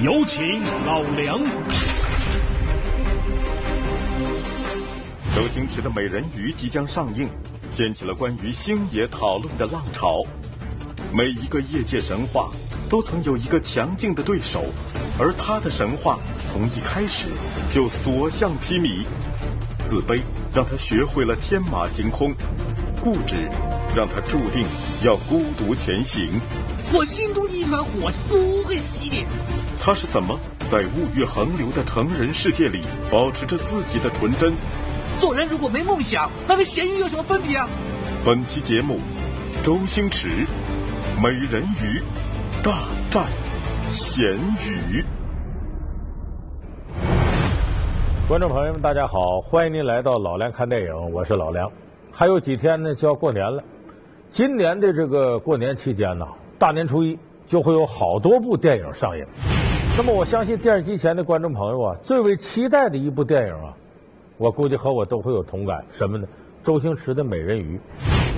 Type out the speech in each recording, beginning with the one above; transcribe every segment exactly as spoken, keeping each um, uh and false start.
有请老梁。周星驰的《美人鱼》即将上映，掀起了关于星爷讨论的浪潮。每一个业界神话都曾有一个强劲的对手，而他的神话从一开始就所向披靡。自卑让他学会了天马行空，固执让他注定要孤独前行。我心中的一团火是不会熄灭。他是怎么在物欲横流的成人世界里保持着自己的纯真？做人如果没梦想，那跟咸鱼有什么分别啊？本期节目，周星驰，《美人鱼》大战咸鱼。观众朋友们，大家好，欢迎您来到老梁看电影，我是老梁。还有几天呢就要过年了，今年的这个过年期间呢，大年初一就会有好多部电影上映。那么我相信电视机前的观众朋友啊，最为期待的一部电影啊，我估计和我都会有同感，什么呢？周星驰的《美人鱼》。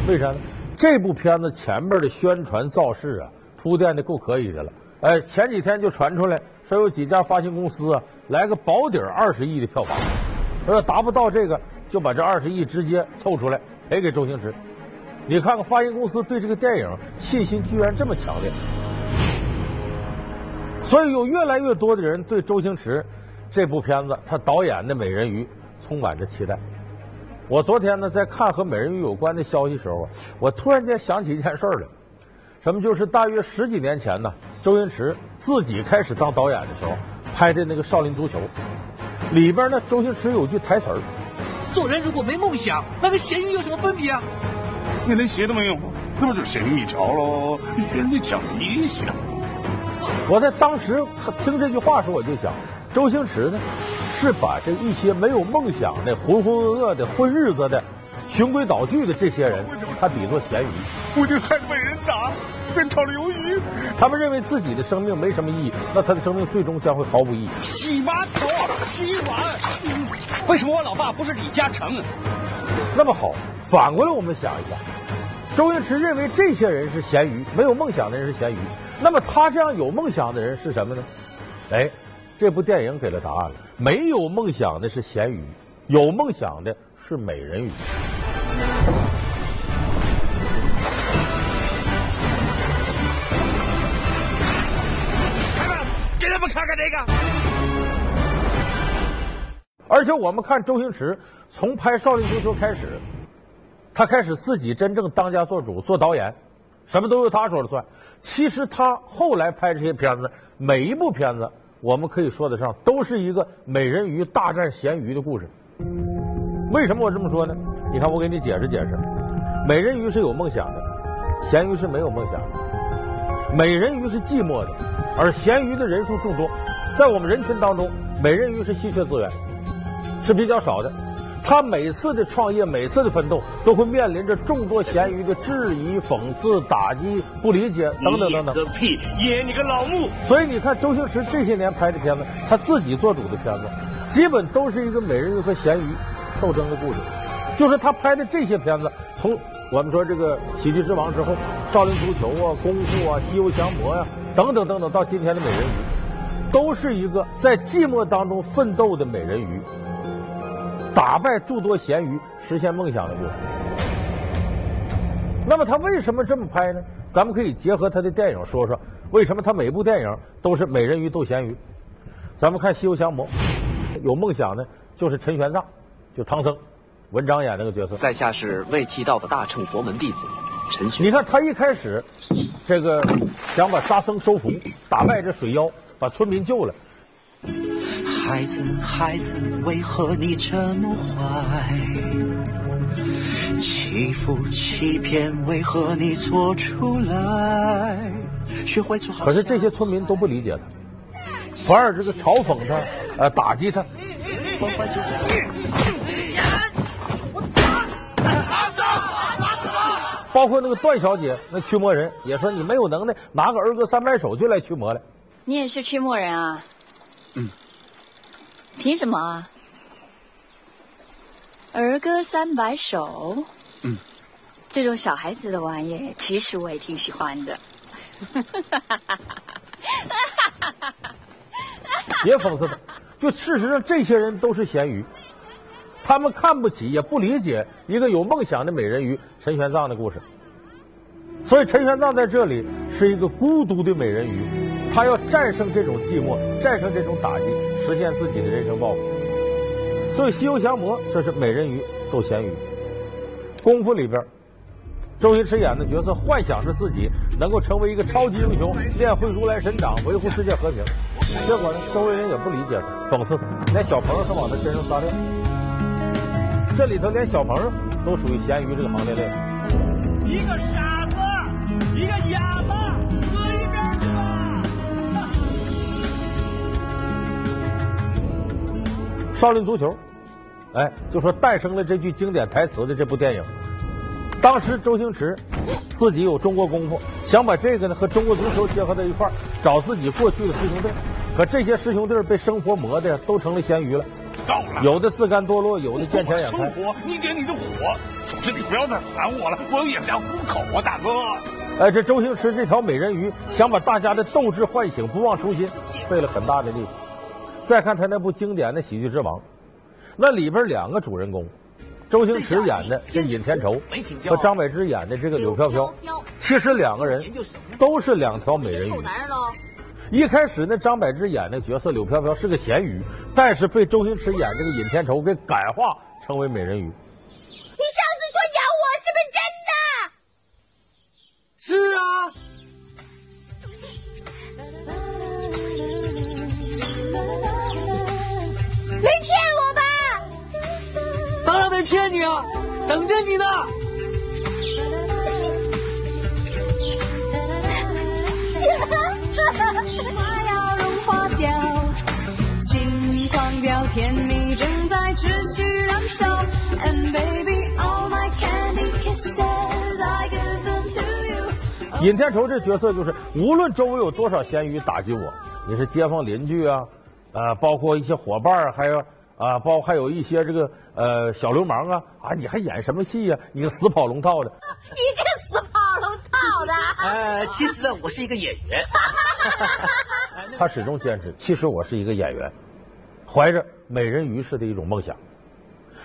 为啥呢？这部片子前面的宣传造势啊，铺垫的够可以的了。哎，前几天就传出来说有几家发行公司啊，来个保底二十亿的票房，而达不到这个，就把这二十亿直接凑出来赔给周星驰。你看看发行公司对这个电影信心居然这么强烈，所以有越来越多的人对周星驰这部片子他导演的《美人鱼》充满着期待。我昨天呢在看和《美人鱼》有关的消息时候啊，我突然间想起一件事儿来。什么？就是大约十几年前呢，周星驰自己开始当导演的时候拍的那个《少林足球》里边呢，周星驰有句台词儿：“做人如果没梦想，那跟咸鱼有什么分别啊？你连鞋都没有，那不就咸鱼潮喽？人家抢泥想。”我在当时听这句话时，我就想，周星驰呢是把这一些没有梦想的、浑浑噩噩的、混日子的、循规蹈矩的这些人，他比作咸鱼。我就害被人打，被炒了鱿鱼。他们认为自己的生命没什么意义，那他的生命最终将会毫无意义。洗馒头，洗碗、嗯。为什么我老爸不是李嘉诚啊？那么好，反过来我们想一下，周星驰认为这些人是咸鱼，没有梦想的人是咸鱼。那么他这样有梦想的人是什么呢？哎，这部电影给了答案了。没有梦想的是咸鱼，有梦想的是美人鱼。给他们看看这个。而且我们看周星驰从拍《少林足球》开始，他开始自己真正当家做主，做导演，什么都由他说了算。其实他后来拍这些片子，每一部片子我们可以说得上都是一个美人鱼大战咸鱼的故事。为什么我这么说呢？你看，我给你解释解释，美人鱼是有梦想的，咸鱼是没有梦想的；美人鱼是寂寞的，而咸鱼的人数众多。在我们人群当中，美人鱼是稀缺资源，是比较少的。他每次的创业，每次的奋斗，都会面临着众多咸鱼的质疑、讽刺、打击、不理解等等等等。你个屁！爷你个老木！所以你看，周星驰这些年拍的片子，他自己做主的片子，基本都是一个美人鱼和咸鱼斗争的故事。就是他拍的这些片子，从我们说这个《喜剧之王》之后，《少林足球》啊、《功夫》啊、《西游降魔》呀等等等等，到今天的《美人鱼》，都是一个在寂寞当中奋斗的美人鱼，打败诸多咸鱼，实现梦想的故事。那么他为什么这么拍呢？咱们可以结合他的电影说说，为什么他每部电影都是美人鱼斗咸鱼？咱们看《西游降魔》，有梦想呢，就是陈玄奘，就唐僧，文章演那个角色。在下是未提到的大乘佛门弟子陈玄。你看他一开始，这个想把沙僧收服，打败这水妖，把村民救了。孩子，孩子，为何你这么坏？欺负、欺骗，为何你做出来？学会做好。可是这些村民都不理解他，反而这个嘲讽他，呃，打击他。关怀救助。包括那个段小姐，那驱魔人也说，你没有能耐，拿个儿歌三百首就来驱魔来。你也是驱魔人啊？嗯。凭什么啊？儿歌三百首。嗯。这种小孩子的玩意，其实我也挺喜欢的。别讽刺他。就事实上，这些人都是咸鱼，他们看不起也不理解一个有梦想的美人鱼陈玄奘的故事。所以陈玄奘在这里是一个孤独的美人鱼，他要战胜这种寂寞，战胜这种打击，实现自己的人生抱负。所以《西游降魔》这是美人鱼斗咸鱼。功夫里边，周星驰演的角色幻想着自己能够成为一个超级英雄，练会如来神掌，维护世界和平。结果呢，周围人也不理解他，讽刺他，连小朋友都往他身上撒尿。这里头连小朋友都属于咸鱼这个行列内。一个傻子，一个哑巴，搁一边去吧。少林足球，哎，就说诞生了这句经典台词的这部电影。当时周星驰自己有中国功夫，想把这个呢和中国足球结合在一块儿，找自己过去的师兄弟。可这些师兄弟被生活磨的都成了咸鱼了，到了有的自甘堕落，有的见钱眼开。生活，你点你的火。总之你不要再烦我了，我有养家糊口啊，大哥。哎，这周星驰这条美人鱼想把大家的斗志唤醒，不忘初心，费了很大的力气。再看他那部经典的《喜剧之王》，那里边两个主人公。周星驰演的这尹天仇和张柏芝演的这个柳飘飘，其实两个人都是两条美人鱼。一开始呢，张柏芝演的角色柳飘飘是个咸鱼，但是被周星驰演这个尹天仇给感化成为美人鱼。你上次说咬我是不是真的？是啊。没骗我吧？当然没骗你啊，等着你呢。花要融化掉，心狂飙，甜蜜正在持续燃烧。And baby, all my candy kisses, I give them to you。 尹天仇这角色就是，无论周围有多少咸鱼打击我，你是街坊邻居啊，呃，包括一些伙伴，还有。啊，包括还有一些这个呃小流氓啊啊！你还演什么戏呀、啊？你个死跑龙套的！你这个死跑龙套的！呃，其实啊，我是一个演员。他始终坚持，其实我是一个演员，怀着美人鱼式的一种梦想。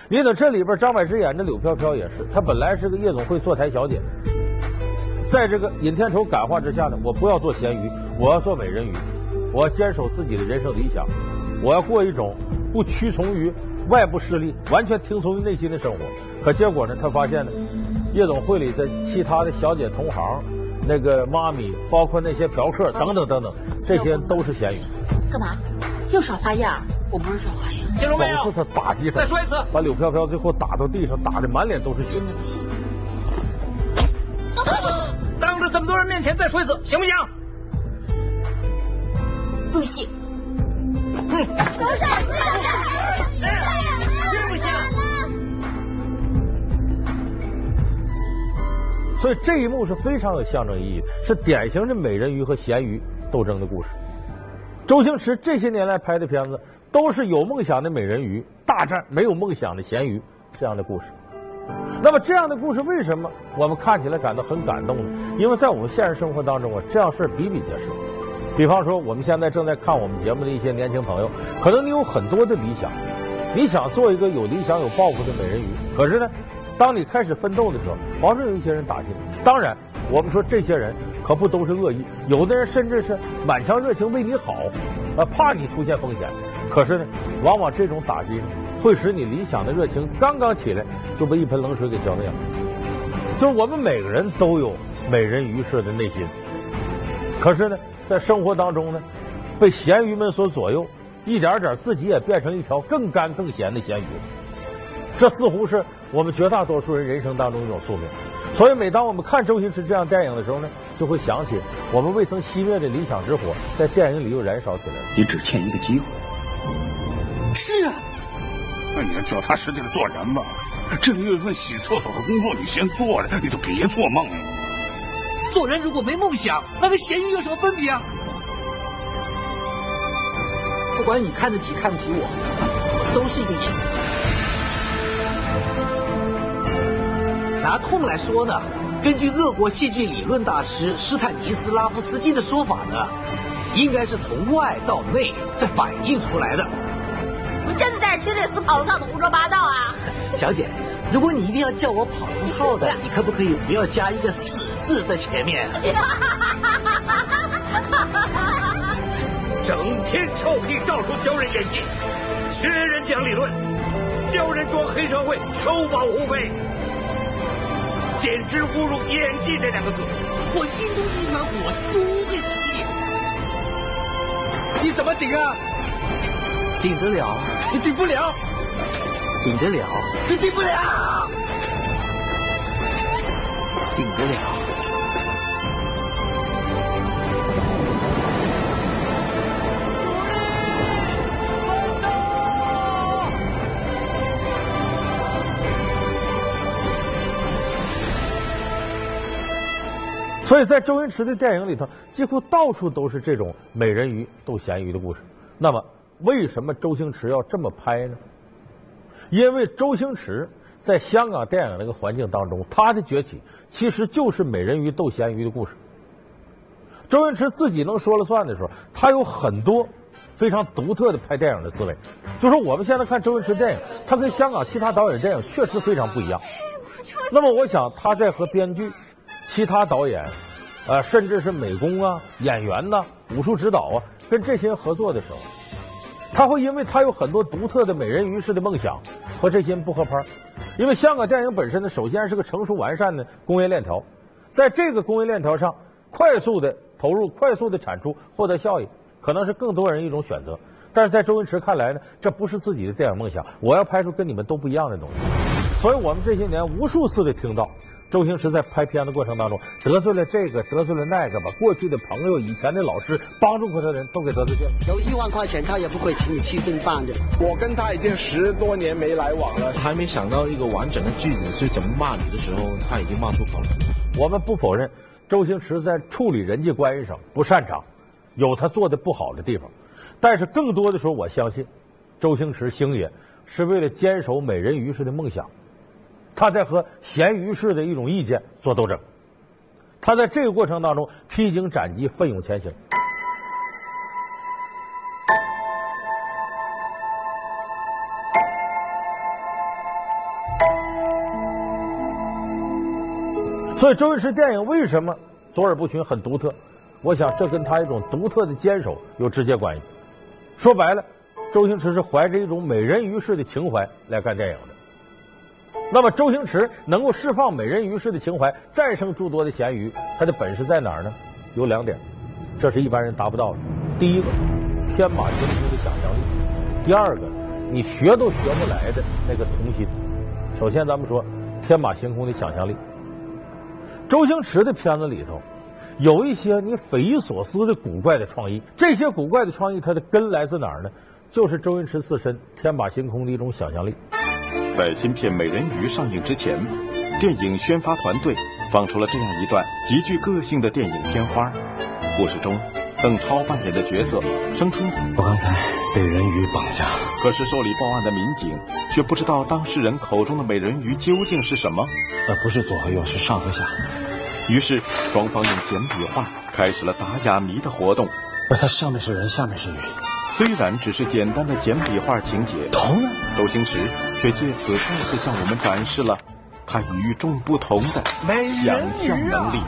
你等这里边张柏芝演的柳飘飘也是，她本来是个夜总会坐台小姐，在这个尹天仇感化之下呢，我不要做咸鱼，我要做美人鱼，我要坚守自己的人生理想，我要过一种。不屈从于外部势力，完全听从于内心的生活。可结果呢，他发现呢，夜总会里的其他的小姐同行，那个妈咪，包括那些嫖客等等等等，这些都是咸鱼。干嘛？又耍花样？我不是耍花样。记住没有？每次他打击他，再说一次，把柳飘飘最后打到地上，打得满脸都是血。真的不行！当着这么多人面前再说一次，行不行？不行。嗯，都是，信不信？所以这一幕是非常有象征意义，是典型的美人鱼和咸鱼斗争的故事。周星驰这些年来拍的片子都是有梦想的美人鱼大战没有梦想的咸鱼这样的故事。那么这样的故事为什么我们看起来感到很感动呢？因为在我们现实生活当中啊，这样事儿比比皆是。比方说，我们现在正在看我们节目的一些年轻朋友，可能你有很多的理想，你想做一个有理想、有抱负的美人鱼。可是呢，当你开始奋斗的时候，往往有一些人打击你。当然，我们说这些人可不都是恶意，有的人甚至是满腔热情为你好，啊，怕你出现风险。可是呢，往往这种打击会使你理想的热情刚刚起来就被一盆冷水给浇灭了。就是我们每个人都有美人鱼式的内心，可是呢。在生活当中呢，被咸鱼们所左右，一点点自己也变成一条更干更咸的咸鱼。这似乎是我们绝大多数人人生当中一种宿命。所以每当我们看周星驰这样电影的时候呢，就会想起我们未曾熄灭的理想之火，在电影里又燃烧起来了。你只欠一个机会。是啊，那你脚踏实地的做人吧。这里有一份洗厕所的工作，你先做着，你就别做梦了。做人如果没梦想，那跟咸鱼有什么分别啊？不管你看得起看不起我，都是一个演员。拿痛来说呢，根据俄国戏剧理论大师施坦尼斯拉夫斯基的说法呢，应该是从外到内再反映出来的。你真的带着清水寺跑套的胡说八道啊！小姐，如果你一定要叫我跑出套的，你可不可以不要加一个死字在前面？整天臭屁，到处教人演技，学人讲理论，教人装黑社会，收保护费，简直侮辱演技这两个字。我心中之船，我是不会洗脸。你怎么顶啊？ 顶得了，你顶不了；顶得了，你顶不了；顶得了。所以在周星驰的电影里头，几乎到处都是这种美人鱼斗咸鱼的故事。那么， 为什么周星驰要这么拍呢？因为周星驰在香港电影那个环境当中，他的崛起其实就是美人鱼斗咸鱼的故事。周星驰自己能说了算的时候，他有很多非常独特的拍电影的思维。就说我们现在看周星驰电影，他跟香港其他导演电影确实非常不一样。那么我想他在和编剧、其他导演，呃，甚至是美工啊、演员呐、啊、武术指导啊，跟这些人合作的时候， 他会因为他有很多独特的美人鱼式的梦想，和这些人不合拍。因为香港电影本身呢，首先是个成熟完善的工业链条，在这个工业链条上，快速的投入、快速的产出，获得效益，可能是更多人一种选择。但是在周星驰看来呢，这不是自己的电影梦想，我要拍出跟你们都不一样的东西。所以我们这些年无数次的听到，周星驰在拍片的过程当中得罪了这个，得罪了那个，把过去的朋友、以前的老师帮助过他的人都给得罪掉了。有一万块钱，他也不会请你吃顿饭的。我跟他已经十多年没来往了，还没想到一个完整的句子，所以怎么骂你的时候，他已经骂出口了。我们不否认，周星驰在处理人际关系上不擅长，有他做的不好的地方，但是更多的时候，我相信，周星驰星爷是为了坚守美人鱼式的梦想。 他在和咸鱼式的一种意见做斗争，他在这个过程当中披荆斩棘、奋勇前行。所以周星驰电影为什么卓尔不群很独特？我想这跟他一种独特的坚守有直接关系。说白了，周星驰是怀着一种美人鱼式的情怀来干电影的。 那么周星驰能够释放美人鱼式的情怀，战胜诸多的咸鱼，他的本事在哪儿呢？有两点，这是一般人达不到的。第一个，天马行空的想象力；第二个，你学都学不来的那个童心。首先，咱们说天马行空的想象力。周星驰的片子里头，有一些你匪夷所思的古怪的创意。这些古怪的创意，它的根来自哪儿呢？就是周星驰自身天马行空的一种想象力。 在新片《美人鱼》上映之前，电影宣发团队放出了这样一段极具个性的电影片花。故事中，邓超扮演的角色声称：“我刚才被人鱼绑架。”可是受理报案的民警却不知道当事人口中的美人鱼究竟是什么。那不是左和右，是上和下。于是双方用简笔画开始了打哑谜的活动。那它上面是人，下面是鱼。 虽然只是简单的简笔画情节，同样，周星驰却借此再次向我们展示了他与众不同的想象能力。啊、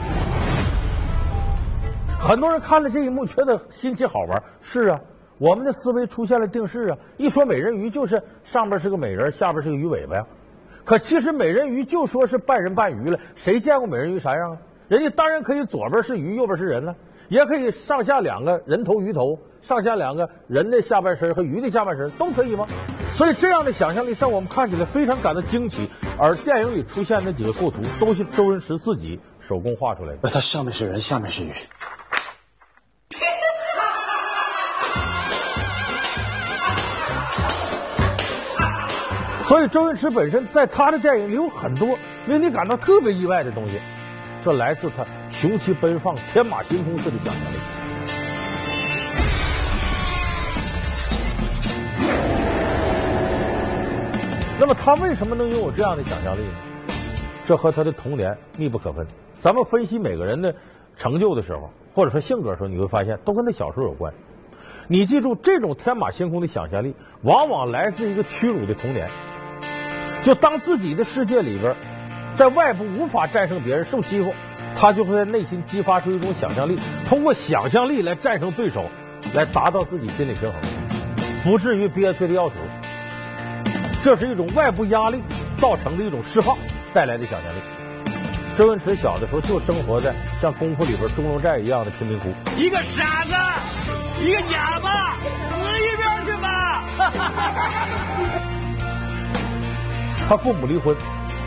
很多人看了这一幕觉得新奇好玩，是啊，我们的思维出现了定式啊。一说美人鱼就是上边是个美人，下边是个鱼尾巴呀。可其实美人鱼就说是半人半鱼了，谁见过美人鱼啥样啊？人家当然可以左边是鱼，右边是人了。 也可以上下两个人头鱼头，上下两个人的下半身和鱼的下半身都可以吗？所以这样的想象力在我们看起来非常感到惊奇。而电影里出现那几个构图都是周星驰自己手工画出来的。那它上面是人，下面是鱼。所以周星驰本身在他的电影里有很多令你感到特别意外的东西。 这来自他雄奇奔放、天马行空式的想象力。那么他为什么能拥有这样的想象力呢？这和他的童年密不可分。咱们分析每个人的成就的时候，或者说性格的时候，你会发现都跟他小时候有关。你记住，这种天马行空的想象力，往往来自一个屈辱的童年。就当自己的世界里边，在外部无法战胜别人，受欺负，他就会在内心激发出一种想象力，通过想象力来战胜对手，来达到自己心理平衡，不至于憋屈的要死。这是一种外部压力造成的一种释放带来的想象力。周星驰小的时候就生活在像功夫里边中龙寨一样的贫民窟，一个傻子，一个哑巴，死一边去吧！他父母离婚，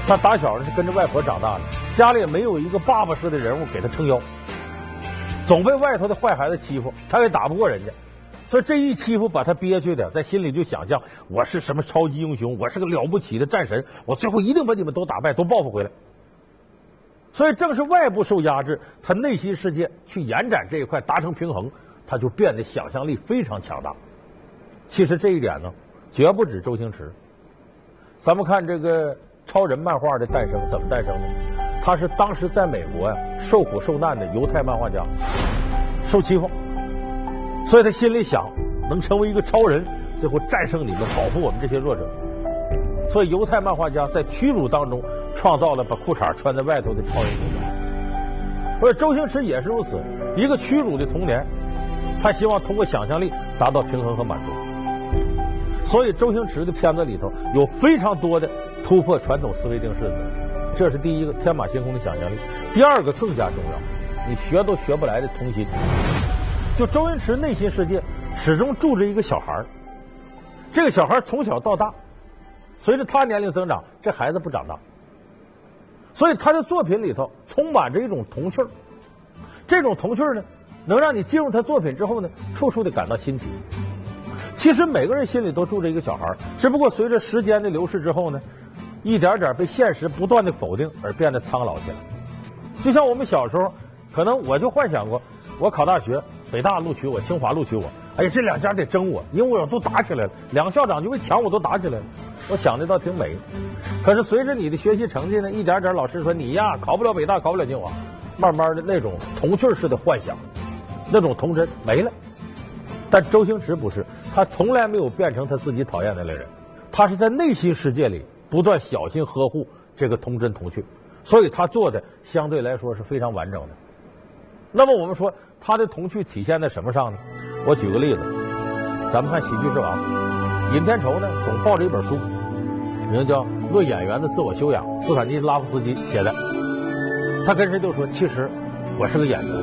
他打小是跟着外婆长大的，家里也没有一个爸爸式的人物给他撑腰，总被外头的坏孩子欺负，他也打不过人家，所以这一欺负把他憋屈的，在心里就想象我是什么超级英雄，我是个了不起的战神，我最后一定把你们都打败，都报复回来。所以正是外部受压制，他内心世界去延展这一块，达成平衡，他就变得想象力非常强大。其实这一点呢，绝不止周星驰。咱们看这个超人漫画的诞生，怎么诞生的？他是当时在美国呀、啊、受苦受难的犹太漫画家，受欺负，所以他心里想能成为一个超人，最后战胜你们，保护我们这些弱者。所以犹太漫画家在屈辱当中创造了把裤衩穿在外头的超人形象，而周星驰也是如此，一个屈辱的童年，他希望通过想象力达到平衡和满足。所以周星驰的片子里头有非常多的突破传统思维定式的，这是第一个天马行空的想象力。第二个更加重要，你学都学不来的童心。就周星驰内心世界始终住着一个小孩，这个小孩从小到大，随着他年龄增长，这孩子不长大，所以他的作品里头充满着一种童趣儿。这种童趣儿呢，能让你进入他作品之后呢，处处的感到新奇。其实每个人心里都住着一个小孩，只不过随着时间的流逝之后呢，一点点被现实不断的否定而变得苍老起来。就像我们小时候，可能我就幻想过，我考大学，北大录取我，清华录取我，哎呀，这两家得争我，因为我都打起来了，两个校长就为抢我都打起来了，我想的倒挺美。可是随着你的学习成绩呢，一点点老师说你呀考不了北大，考不了清华，慢慢的那种童趣式的幻想，那种童真没了。但周星驰不是，他从来没有变成他自己讨厌的那类人，他是在内心世界里不断小心呵护这个童真童趣，所以他做的相对来说是非常完整的。那么我们说他的童趣体现在什么上呢？我举个例子，咱们看《喜剧之王》，尹天仇呢总抱着一本书，名字叫《论演员的自我修养》，斯坦尼拉夫斯基写的。他跟谁都说，其实我是个演员，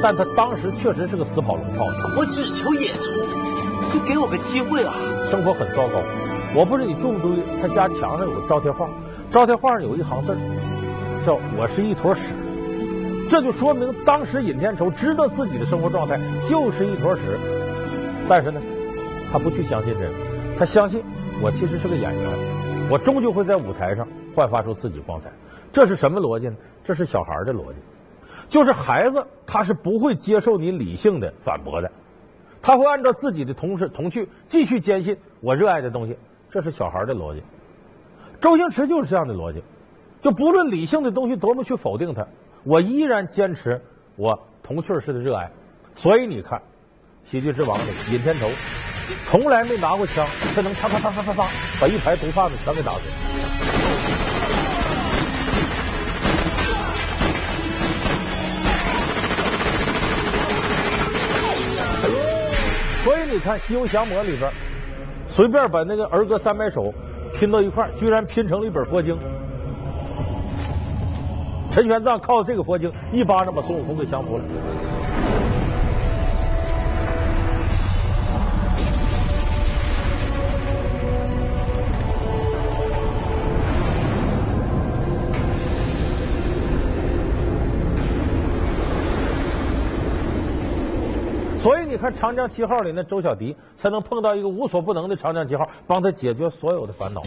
但他当时确实是个死跑龙套。我只求演出，就给我个机会啊！生活很糟糕。我不知你注不注意，他家墙上有个招贴画，招贴画上有一行字，叫“我是一坨屎”。这就说明当时尹天仇知道自己的生活状态就是一坨屎，但是呢他不去相信这个，他相信我其实是个演员，我终究会在舞台上焕发出自己光彩。这是什么逻辑呢？这是小孩的逻辑。就是孩子他是不会接受你理性的反驳的，他会按照自己的同事同趣继续坚信我热爱的东西，这是小孩的逻辑。周星驰就是这样的逻辑，就不论理性的东西多么去否定他，我依然坚持我童趣式的热爱。所以你看《喜剧之王》里尹天仇从来没拿过枪，他能啪啪啪啪啪啪把一排毒贩子全给打死。所以你看《西游降魔》里边随便把那个儿歌三百首拼到一块，居然拼成了一本佛经。陈玄奘靠这个佛经一巴掌把孙悟空给降服了。所以你看《长江七号》里那周小迪才能碰到一个无所不能的长江七号，帮他解决所有的烦恼。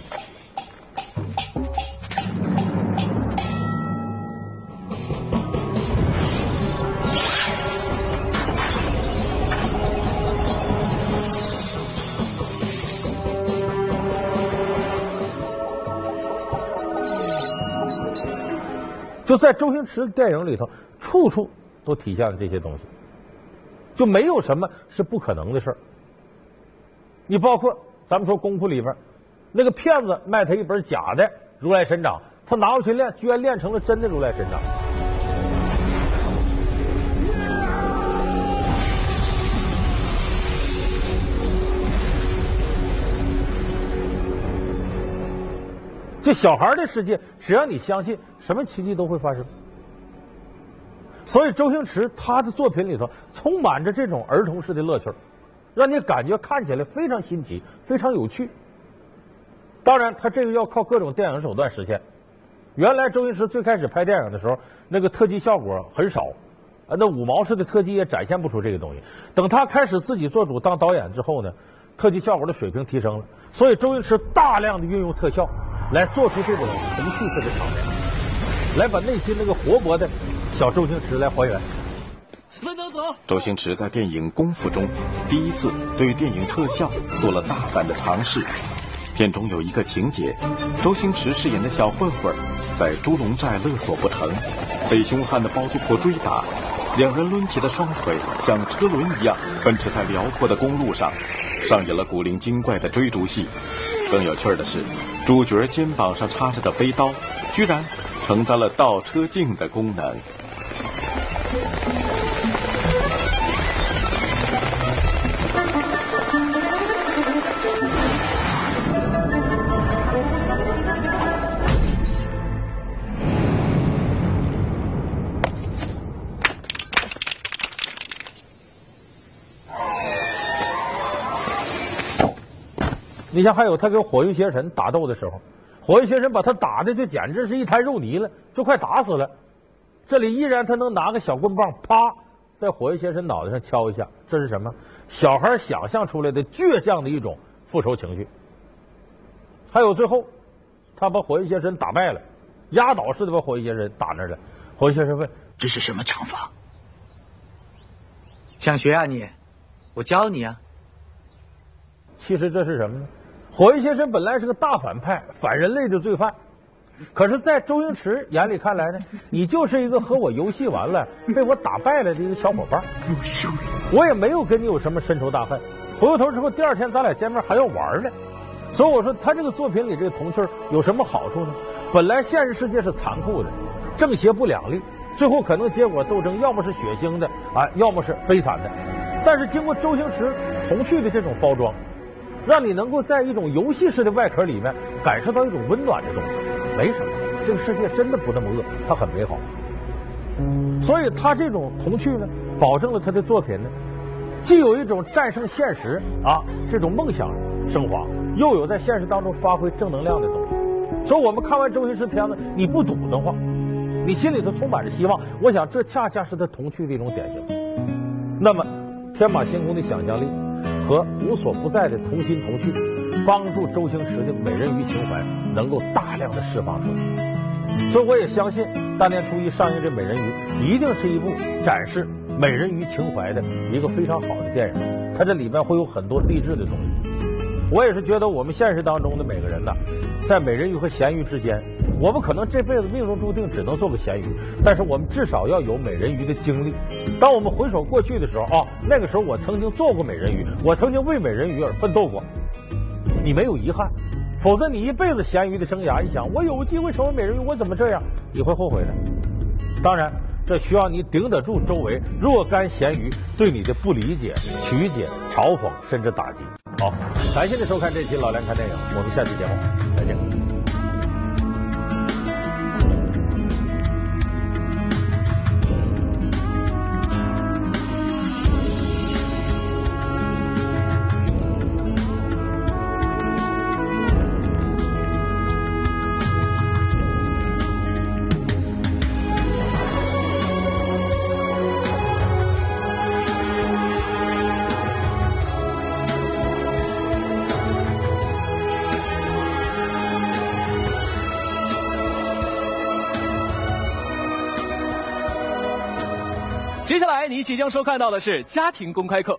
就在周星驰的电影里头，处处都体现了这些东西，就没有什么是不可能的事儿。你包括咱们说功夫里边，那个骗子卖他一本假的如来神掌，他拿回去练，居然练成了真的如来神掌。 这小孩的世界，只要你相信，什么奇迹都会发生。所以周星驰他的作品里头充满着这种儿童式的乐趣，让你感觉看起来非常新奇、非常有趣。当然，他这个要靠各种电影手段实现。原来周星驰最开始拍电影的时候，那个特技效果很少，啊，那五毛式的特技也展现不出这个东西。等他开始自己做主当导演之后呢，特技效果的水平提升了，所以周星驰大量的运用特效。 来做出这种童趣式的场面，来把内心那个活泼的小周星驰来还原。慢点走。周星驰在电影《功夫》中第一次对电影特效做了大胆的尝试。片中有一个情节，周星驰饰演的小混混在猪笼寨勒索不成，被凶悍的包租婆追打，两人抡起的双腿像车轮一样奔驰在辽阔的公路上，上演了古灵精怪的追逐戏。 更有趣的是，主角肩膀上插着的飞刀，居然承担了倒车镜的功能。你像还有他跟火云邪神打斗的时候，火云邪神把他打的就简直是一滩肉泥了，就快打死了。这里依然他能拿个小棍棒，啪，在火云邪神脑袋上敲一下，这是什么？小孩想象出来的倔强的一种复仇情绪。还有最后，他把火云邪神打败了，压倒似的把火云邪神打那儿了。火云邪神问：“这是什么掌法？想学啊你？我教你啊。”其实这是什么呢？ 火云邪神本来是个大反派，反人类的罪犯，可是，在周星驰眼里看来呢，你就是一个和我游戏完了、被我打败了的一个小伙伴。我也没有跟你有什么深仇大恨。回过头之后，第二天咱俩见面还要玩呢。所以我说，他这个作品里这个童趣有什么好处呢？本来现实世界是残酷的，正邪不两立，最后可能结果斗争要么是血腥的啊，要么是悲惨的。但是经过周星驰童趣的这种包装。 让你能够在一种游戏式的外壳里面感受到一种温暖的东西，没什么，这个世界真的不那么恶，它很美好。所以他这种童趣呢，保证了他的作品呢，既有一种战胜现实啊这种梦想升华，又有在现实当中发挥正能量的东西。所以我们看完周星驰片子，你不堵得慌，你心里头充满着希望。我想这恰恰是他童趣的一种典型。那么，天马行空的想象力。 和无所不在的童心童趣，帮助周星驰的美人鱼情怀能够大量的释放出来。所以我也相信，大年初一上映这《美人鱼》一定是一部展示美人鱼情怀的一个非常好的电影。它这里面会有很多励志的东西。我也是觉得，我们现实当中的每个人呢，在美人鱼和咸鱼之间，我们可能这辈子命中注定只能做个咸鱼，但是我们至少要有美人鱼的经历。当我们回首过去的时候啊，那个时候我曾经做过美人鱼，我曾经为美人鱼而奋斗过。你没有遗憾，否则你一辈子咸鱼的生涯，一想我有机会成为美人鱼，我怎么这样？你会后悔的。当然，这需要你顶得住周围若干咸鱼对你的不理解、曲解、嘲讽，甚至打击。 好，感谢您收看这期《老梁看电影》，我们下期节目再见。接下来你即将收看到的是家庭公开课。